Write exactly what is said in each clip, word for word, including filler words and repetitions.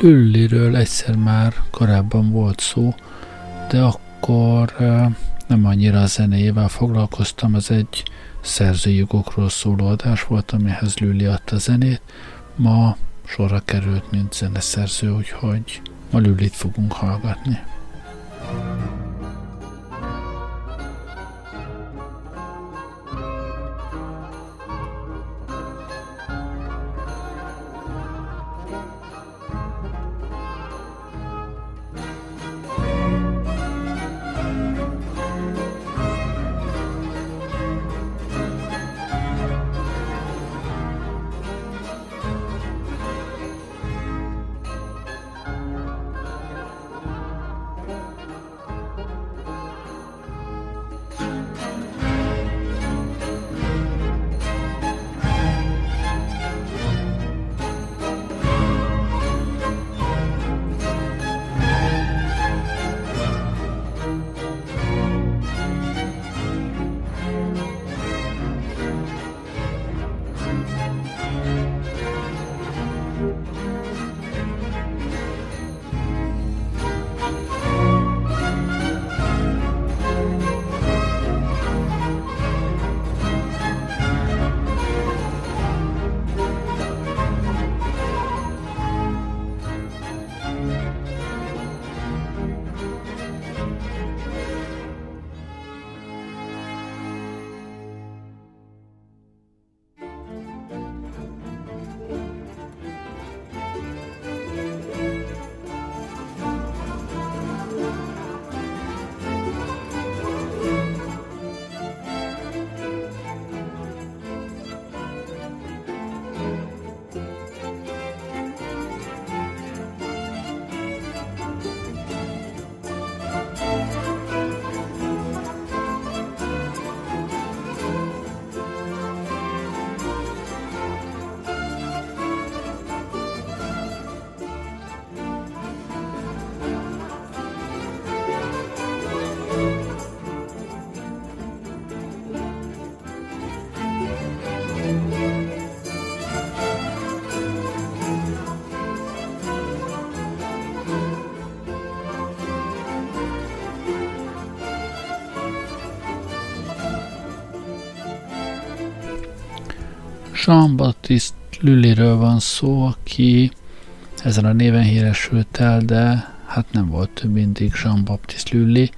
Lullyről egyszer már korábban volt szó, de akkor nem annyira a zenéjével foglalkoztam, ez egy szerzői jogokról szóló adás volt, amihez Lully adta zenét. Ma sorra került, mint zeneszerző, úgyhogy ma Lullyt fogunk hallgatni. Jean-Baptiste Lullyről van szó, aki ezen a néven híresült el, de hát nem volt mindig Jean-Baptiste Lully.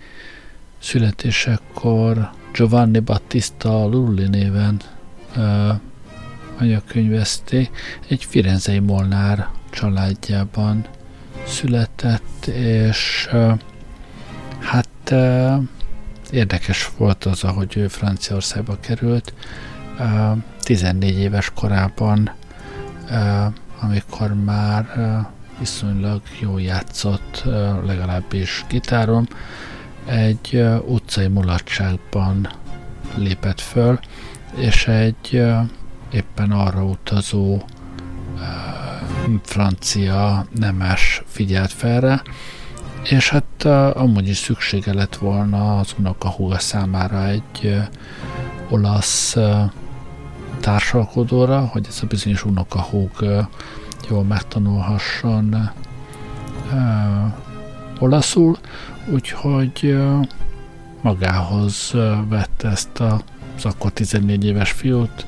Születésekor Giovanni Battista Lully néven ö, anyakönyvezték. Egy firenzei molnár családjában született, és ö, hát ö, érdekes volt az, ahogy ő Franciaországba került. Ö, tizennégy éves korában, amikor már viszonylag jól játszott, legalábbis gitáron, egy utcai mulatságban lépett föl, és egy éppen arra utazó francia nemes figyelt fel rá, és hát amúgy is szüksége lett volna az unokahúga számára egy olasz társalkodóra, hogy ez a bizonyos unokahúg jól megtanulhasson e, olaszul, úgyhogy magához vette ezt a, az akkor tizennégy éves fiút,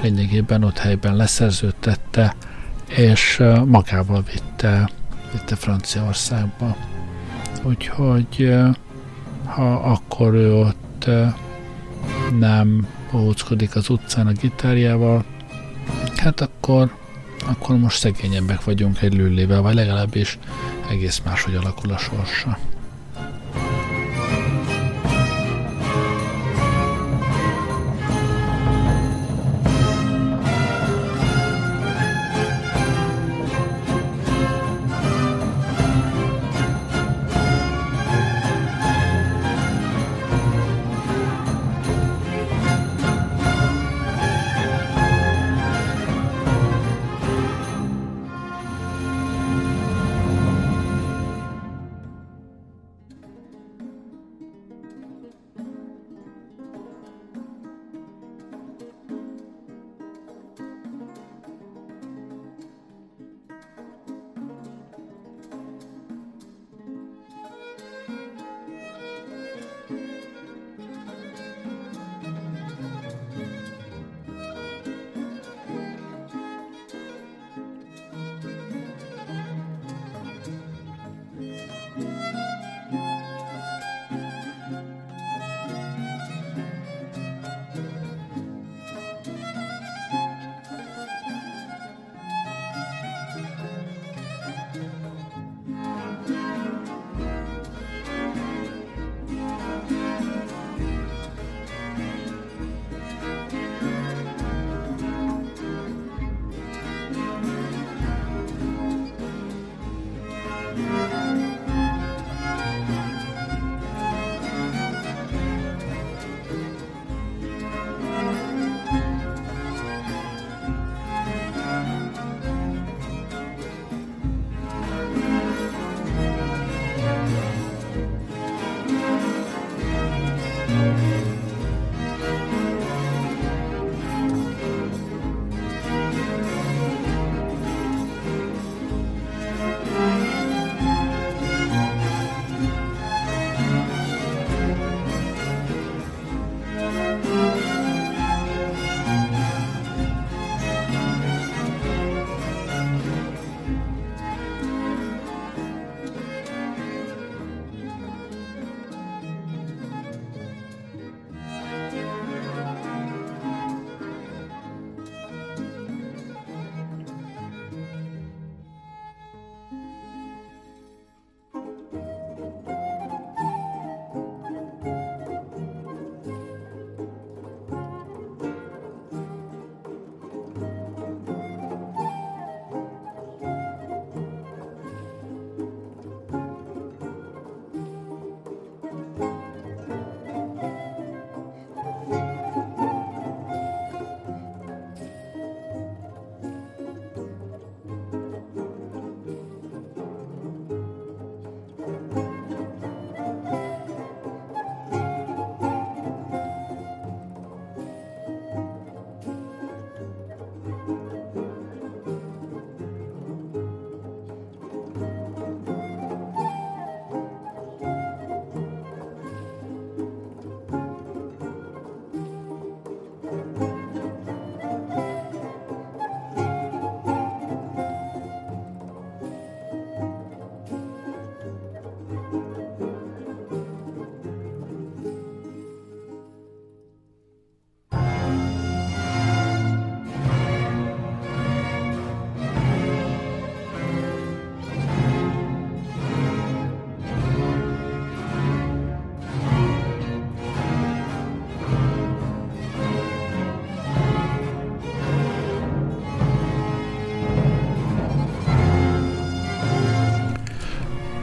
lényegében ott helyben leszerződtette, és magával vitte, vitte Franciaországba. Úgyhogy ha akkor ő ott nem óckodik az utcán a gitárjával, hát akkor, akkor most szegényebbek vagyunk egy Lullyvel, vagy legalábbis egész máshogy alakul a sorsa.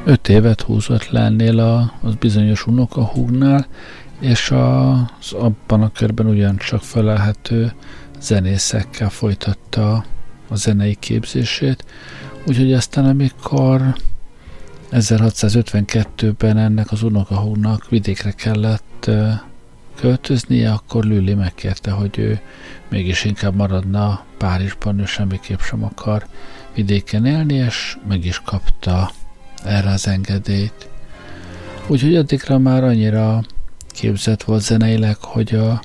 öt évet húzott lennél a, az bizonyos unokahúgnál, és a, az abban a körben ugyancsak felelhető zenészekkel folytatta a zenei képzését. Úgyhogy aztán, amikor ezerhatszázötvenkettőben ennek az unokahúgnak vidékre kellett költöznie, akkor Lully megkérte, hogy ő mégis inkább maradna Párizsban, ő semmiképp sem akar vidéken élni, és meg is kapta erre az engedélyt. Úgyhogy addigra már annyira képzett volt zeneileg, hogy a,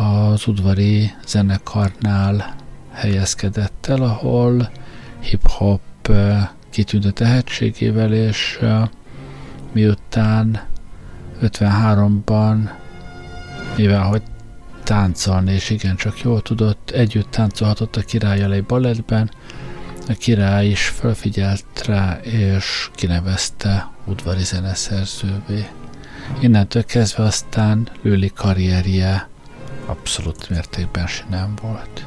az udvari zenekarnál helyezkedett el, ahol hip-hop kitűnt a tehetségével, és miután ötvenháromban, mivel hogy táncolni, és igencsak jól tudott, együtt táncolhatott a királlyal egy balettben, a király is felfigyelt rá, és kinevezte udvari zeneszerzővé. Innentől kezdve aztán Lully karrierje abszolút mértékben sinem volt.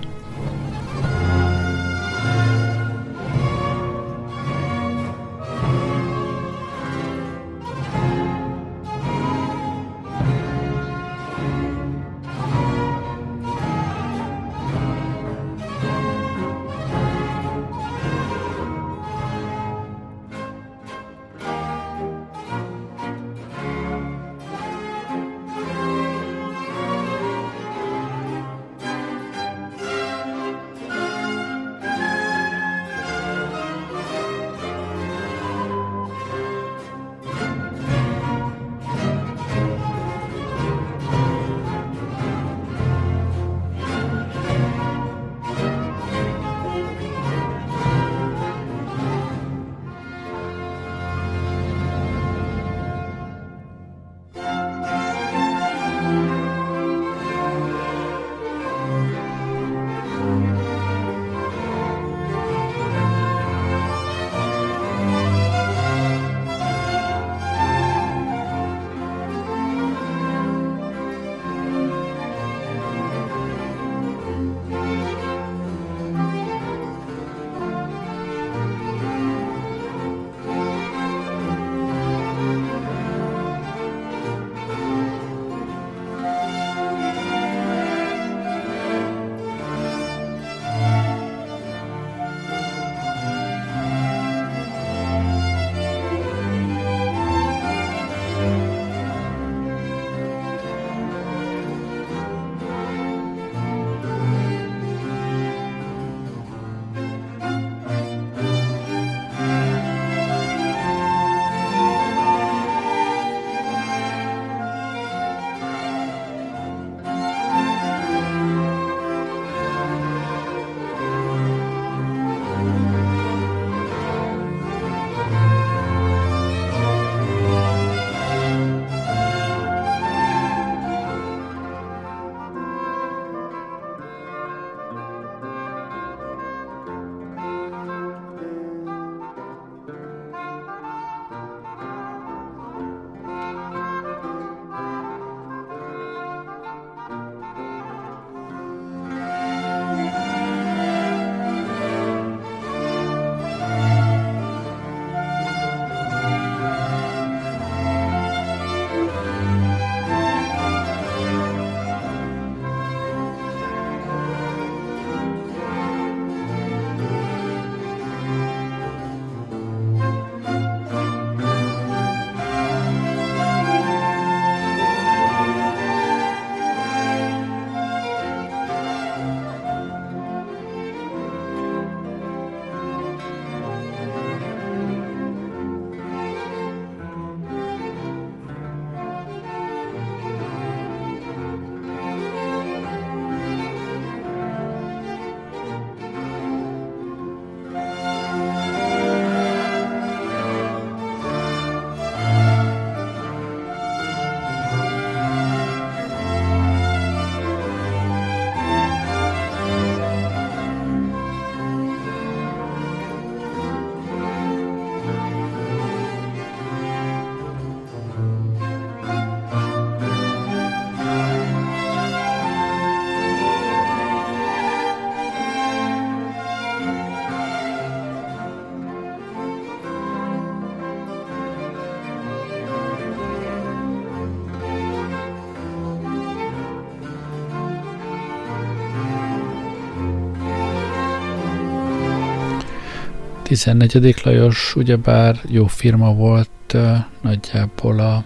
tizennegyedik Lajos ugyebár jó firma volt nagyjából a,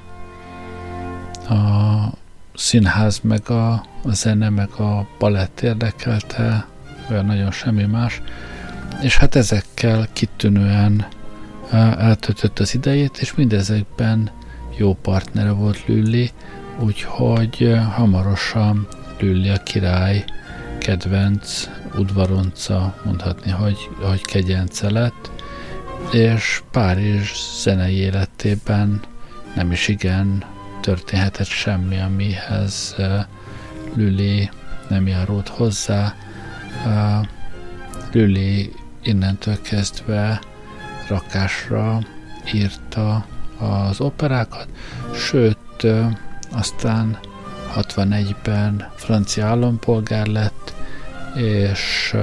a színház, meg a, a zene, meg a balett érdekelte, olyan nagyon semmi más, és hát ezekkel kitűnően eltöltött az idejét, és mindezekben jó partnere volt Lully, úgyhogy hamarosan Lully a király kedvenc udvaronca, mondhatni, hogy, hogy kegyence lett, és Párizs zenei életében nem is igen történhetett semmi, amihez Lully nem járult hozzá. Lully innentől kezdve rakásra írta az operákat, sőt, aztán hatvanegyben francia állampolgár lett, és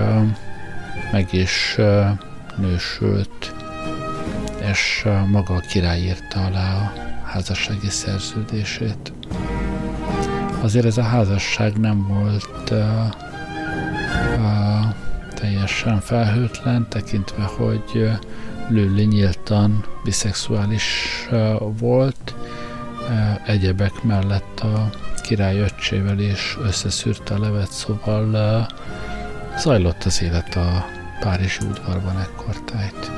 meg is nősült, és maga a király írta alá a házassági szerződését. Azért ez a házasság nem volt uh, uh, teljesen felhőtlen, tekintve, hogy Lully nyíltan biszexuális uh, volt, uh, egyebek mellett a király öccsével is összeszűrte a levet, szóval uh, zajlott az élet a párizsi udvarban ekkortájt.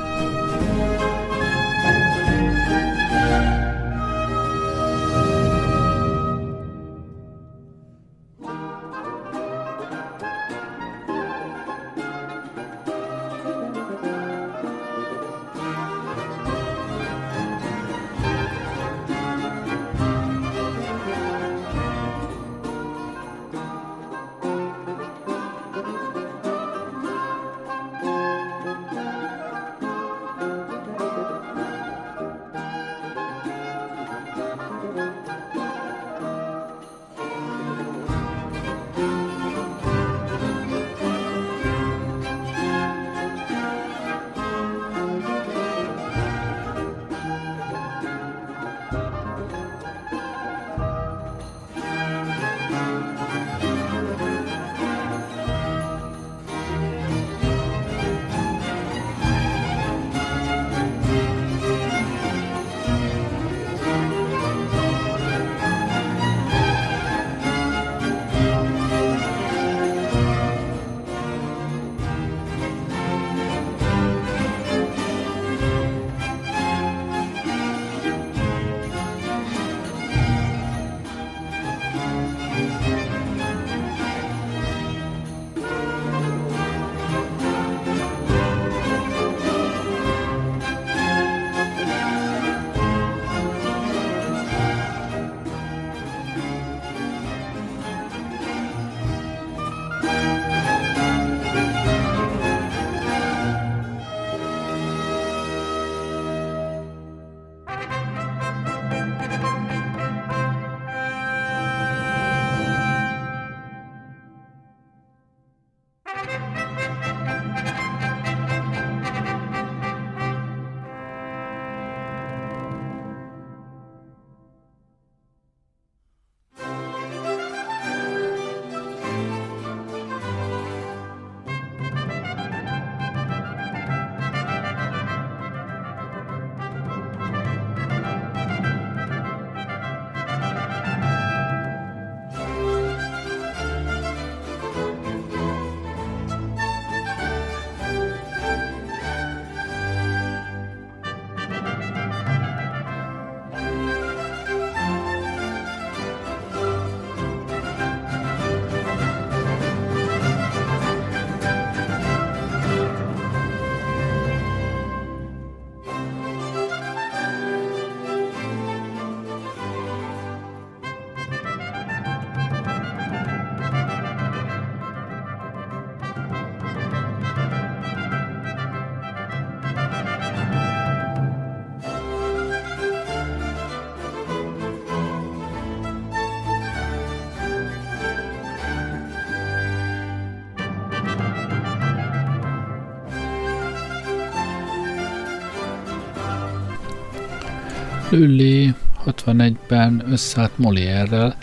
Lully hatvanegyben összeállt Molière-rel,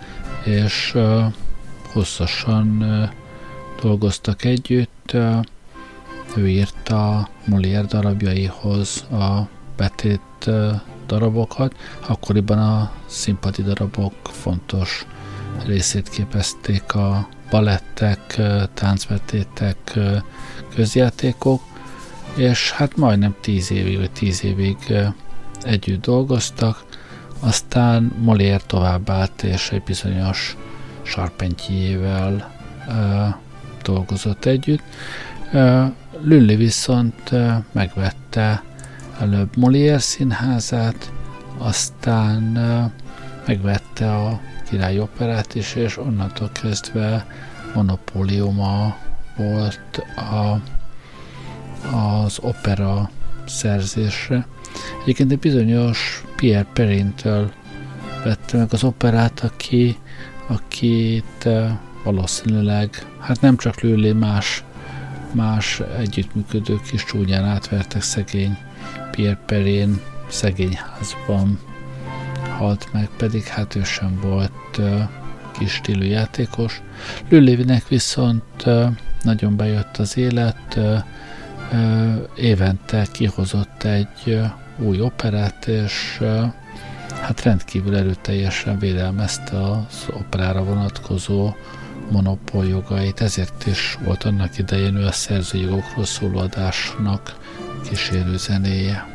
és uh, hosszasan uh, dolgoztak együtt, uh, Ő írta Molière darabjaihoz a betét darabokat, akkoriban a színpadi darabok fontos részét képezték a balettek, táncbetétek, közjátékok, és hát majdnem tíz évig, vagy tíz évig együtt dolgoztak, aztán Molière továbbállt, és egy bizonyos Charpentiervel e, dolgozott együtt. E, Lully viszont e, megvette előbb Molière színházát, aztán e, megvette a Királyi Operát is, és onnantól kezdve monopóliuma volt a, az opera szerzésre. Egyébként egy bizonyos Pierre Perrintől vette meg az operát, aki, akit valószínűleg, hát nem csak Lully, más, más együttműködők is csúnyán átvertek. Szegény Pierre Perrin szegényházban halt meg, pedig hát ő sem volt kis stílű játékos. Lullynek viszont nagyon bejött az élet, évente kihozott egy új operát, és hát rendkívül erőteljesen védelmezte az operára vonatkozó monopól jogait. Ezért is volt annak idején ő a szerzőjogokról szóló adásnak kísérő zenéje.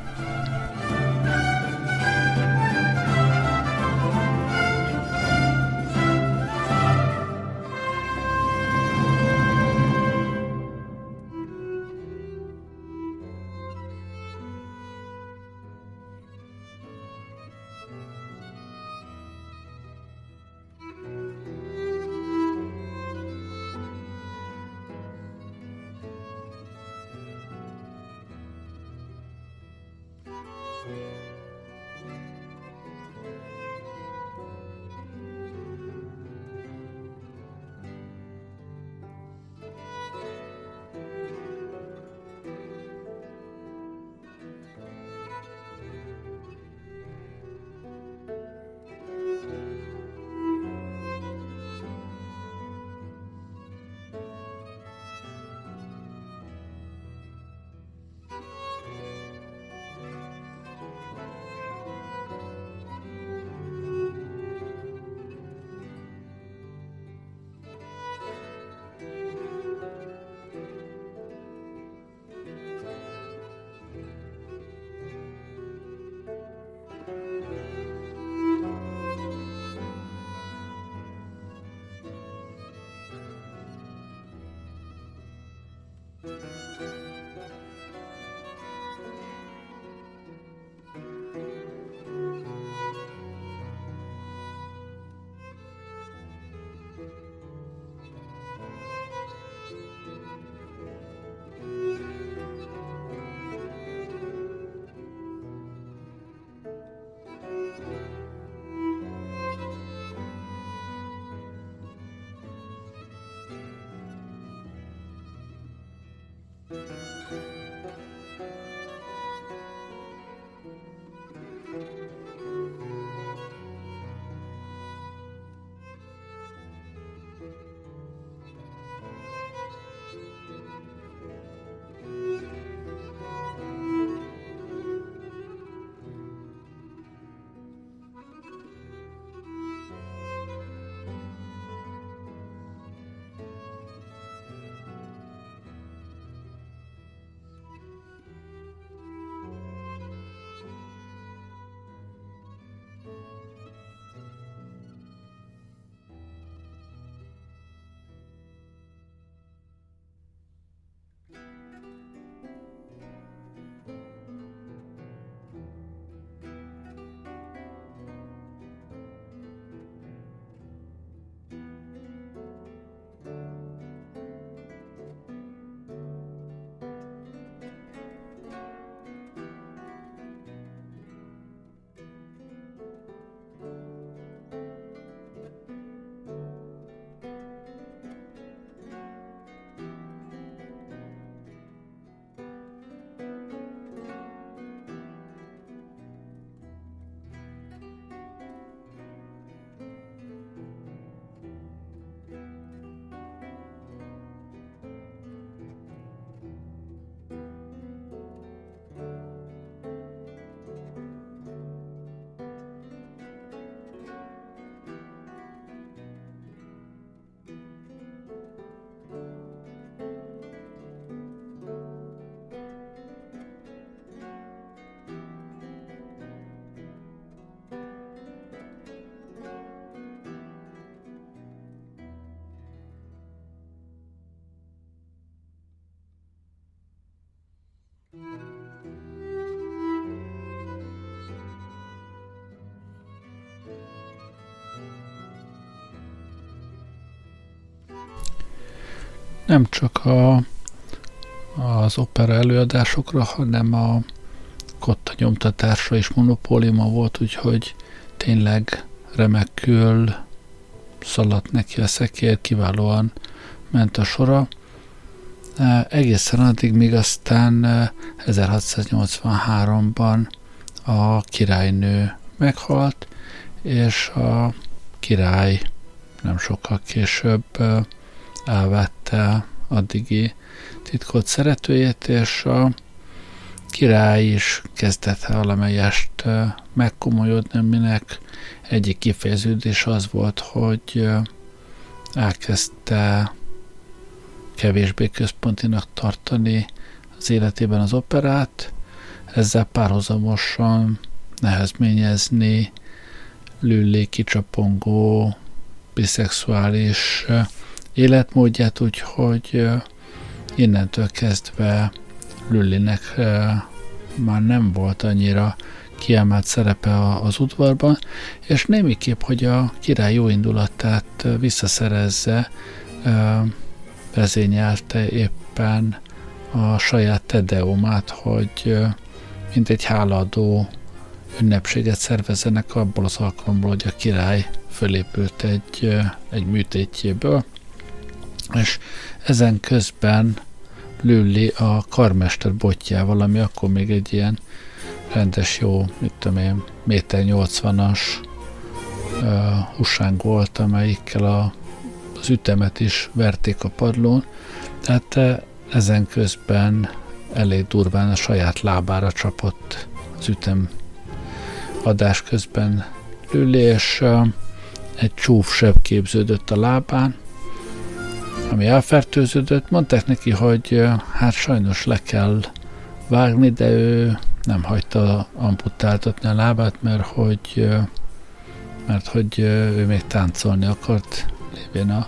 nem csak a, az opera előadásokra, hanem a kotta nyomtatásra is monopóliuma volt, úgyhogy tényleg remekül szaladt neki a szekér, kiválóan ment a sora. Egészen addig, míg aztán ezerhatszáznyolcvanháromban a királynő meghalt, és a király nem sokkal később elvette addigi titkolt szeretőjét, és a király is kezdett valamelyest megkomolyodni, aminek egyik kifejeződés az volt, hogy elkezdte kevésbé központinak tartani az életében az operát, ezzel párhuzamosan nehezményezni Lully kicsapongó biszexuális életmódját, úgyhogy innentől kezdve Lullynek már nem volt annyira kiemelt szerepe az udvarban, és némiképp, hogy a király jó indulatát visszaszerezze, vezényelte éppen a saját tedeumát, hogy mindegy hálaadó ünnepséget szervezzenek abból az alkalomból, hogy a király fölépült egy, egy műtétjéből, és ezen közben Lully a karmester botjával, ami akkor még egy ilyen rendes jó, mit tudom én, méter nyolcvanas uh, husánk volt, amelyikkel a, az ütemet is verték a padlón, tehát uh, ezen közben elég durván a saját lábára csapott az ütem adás közben Lully, és uh, egy csúfsebb képződött a lábán, ami elfertőződött. Mondták neki, hogy hát sajnos le kell vágni, de ő nem hagyta amputáltatni a lábát, mert hogy, mert hogy ő még táncolni akart, lévén a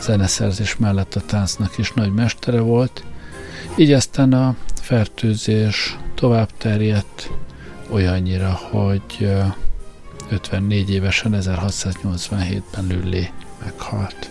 zeneszerzés mellett a táncnak is nagy mestere volt. Így aztán a fertőzés tovább terjedt olyannyira, hogy ötvennégy évesen ezerhatszáznyolcvanhétben Lully meghalt.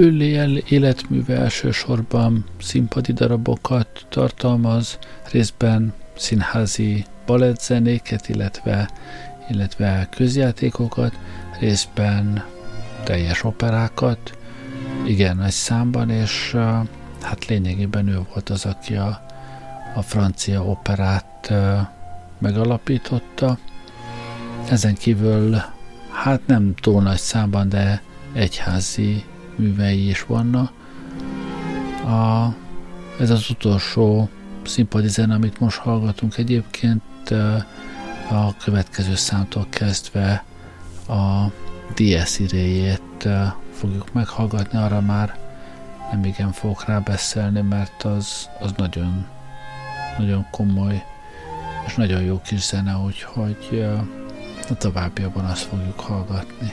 Lully életműve elsősorban színpadi darabokat tartalmaz, részben színházi balettzenéket, illetve, illetve közjátékokat, részben teljes operákat, igen nagy számban, és hát lényegében ő volt az, aki a, a francia operát megalapította. Ezen kívül hát nem túl nagy számban, de egyházi művei is vannak. A, ez az utolsó színpadi zene, amit most hallgatunk egyébként, a következő számtól kezdve a Dies Iréjét fogjuk meghallgatni, arra már nem igen fogok rá beszélni, mert az, az nagyon, nagyon komoly és nagyon jó kis zene, úgyhogy a továbbiakban azt fogjuk hallgatni.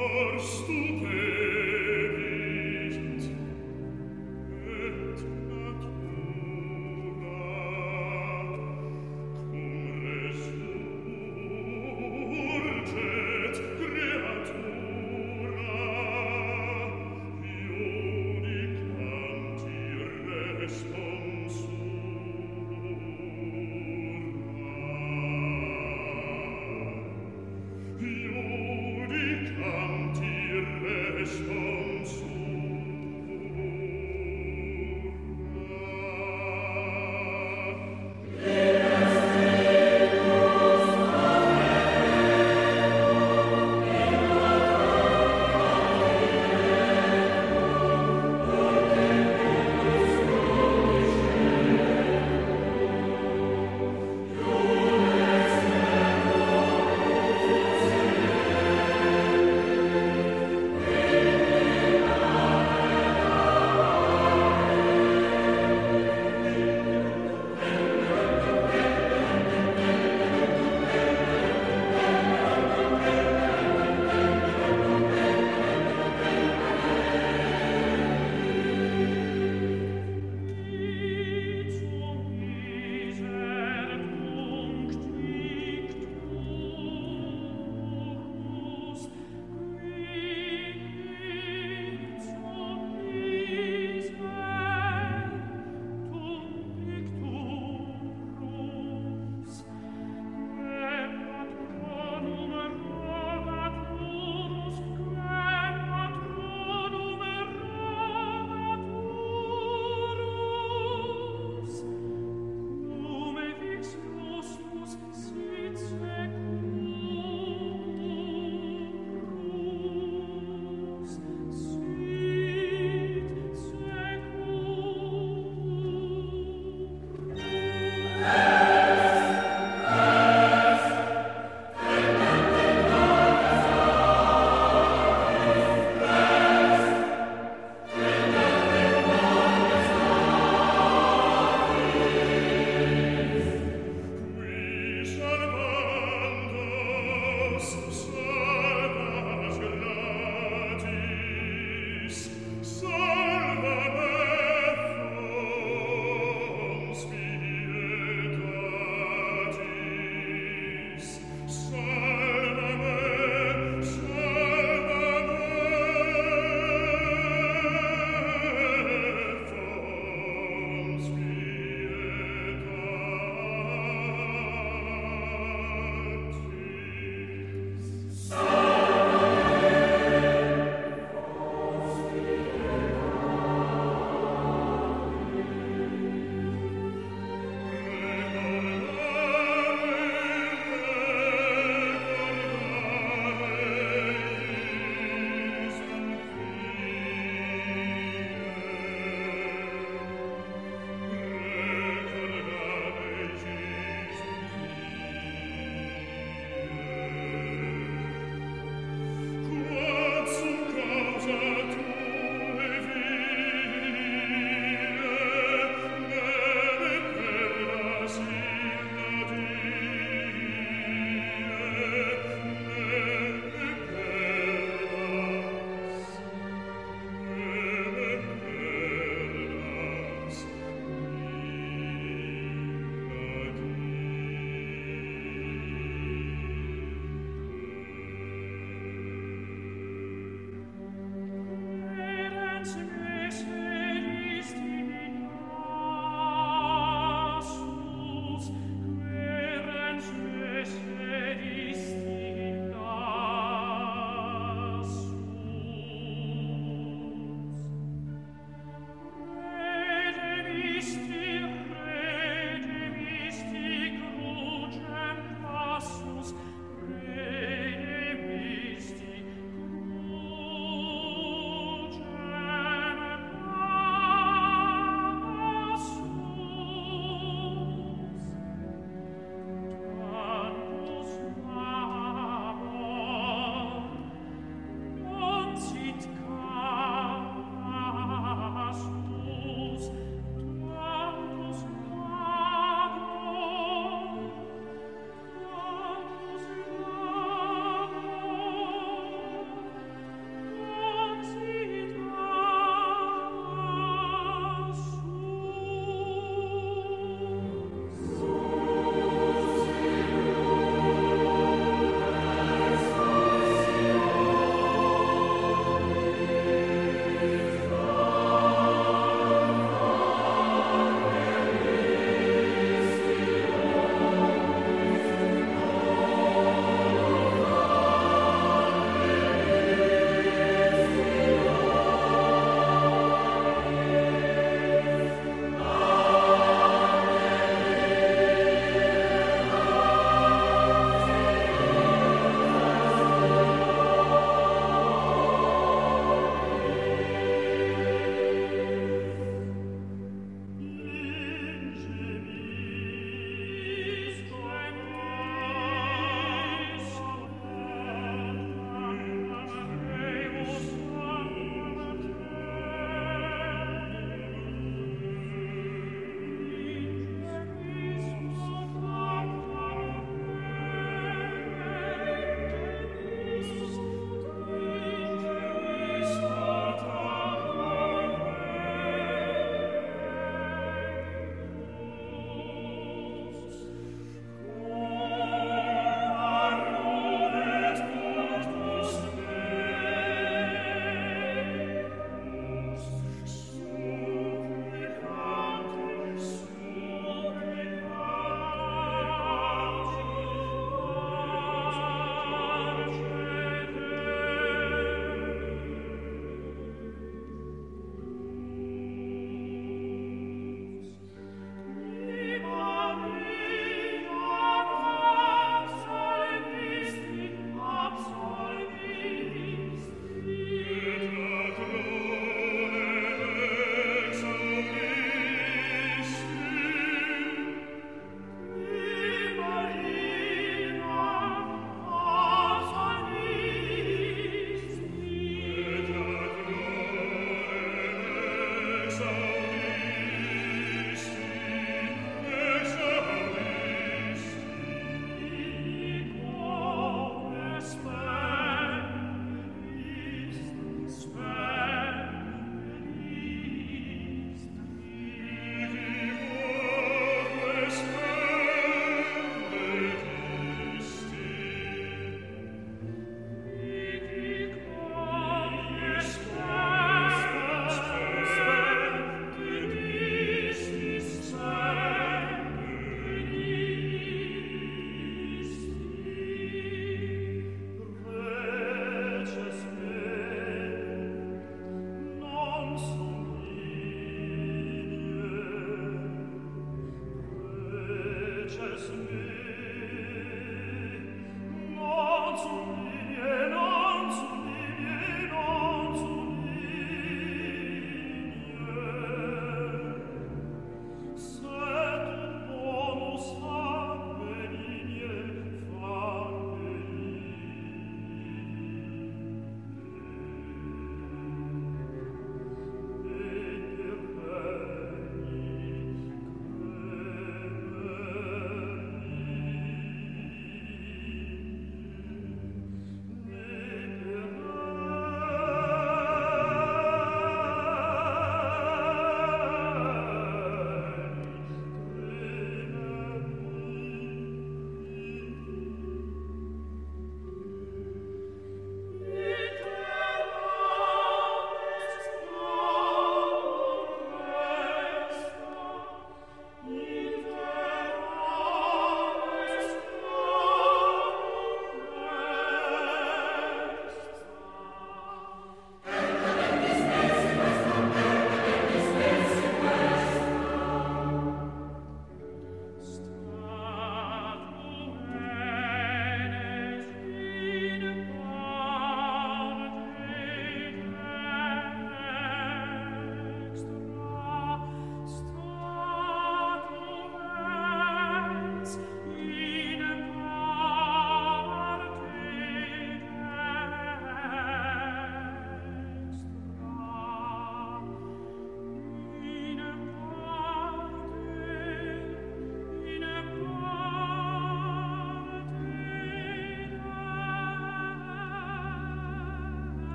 Amen.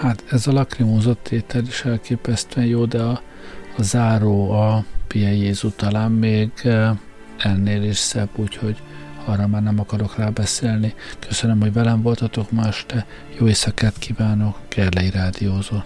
Hát ez a lakrimózott étel is elképesztően jó, de a, a záró a Pia Jézus talán még ennél is szebb, úgyhogy arra már nem akarok rá beszélni. Köszönöm, hogy velem voltatok ma este, jó éjszakát kívánok, Gerlei rádiózó.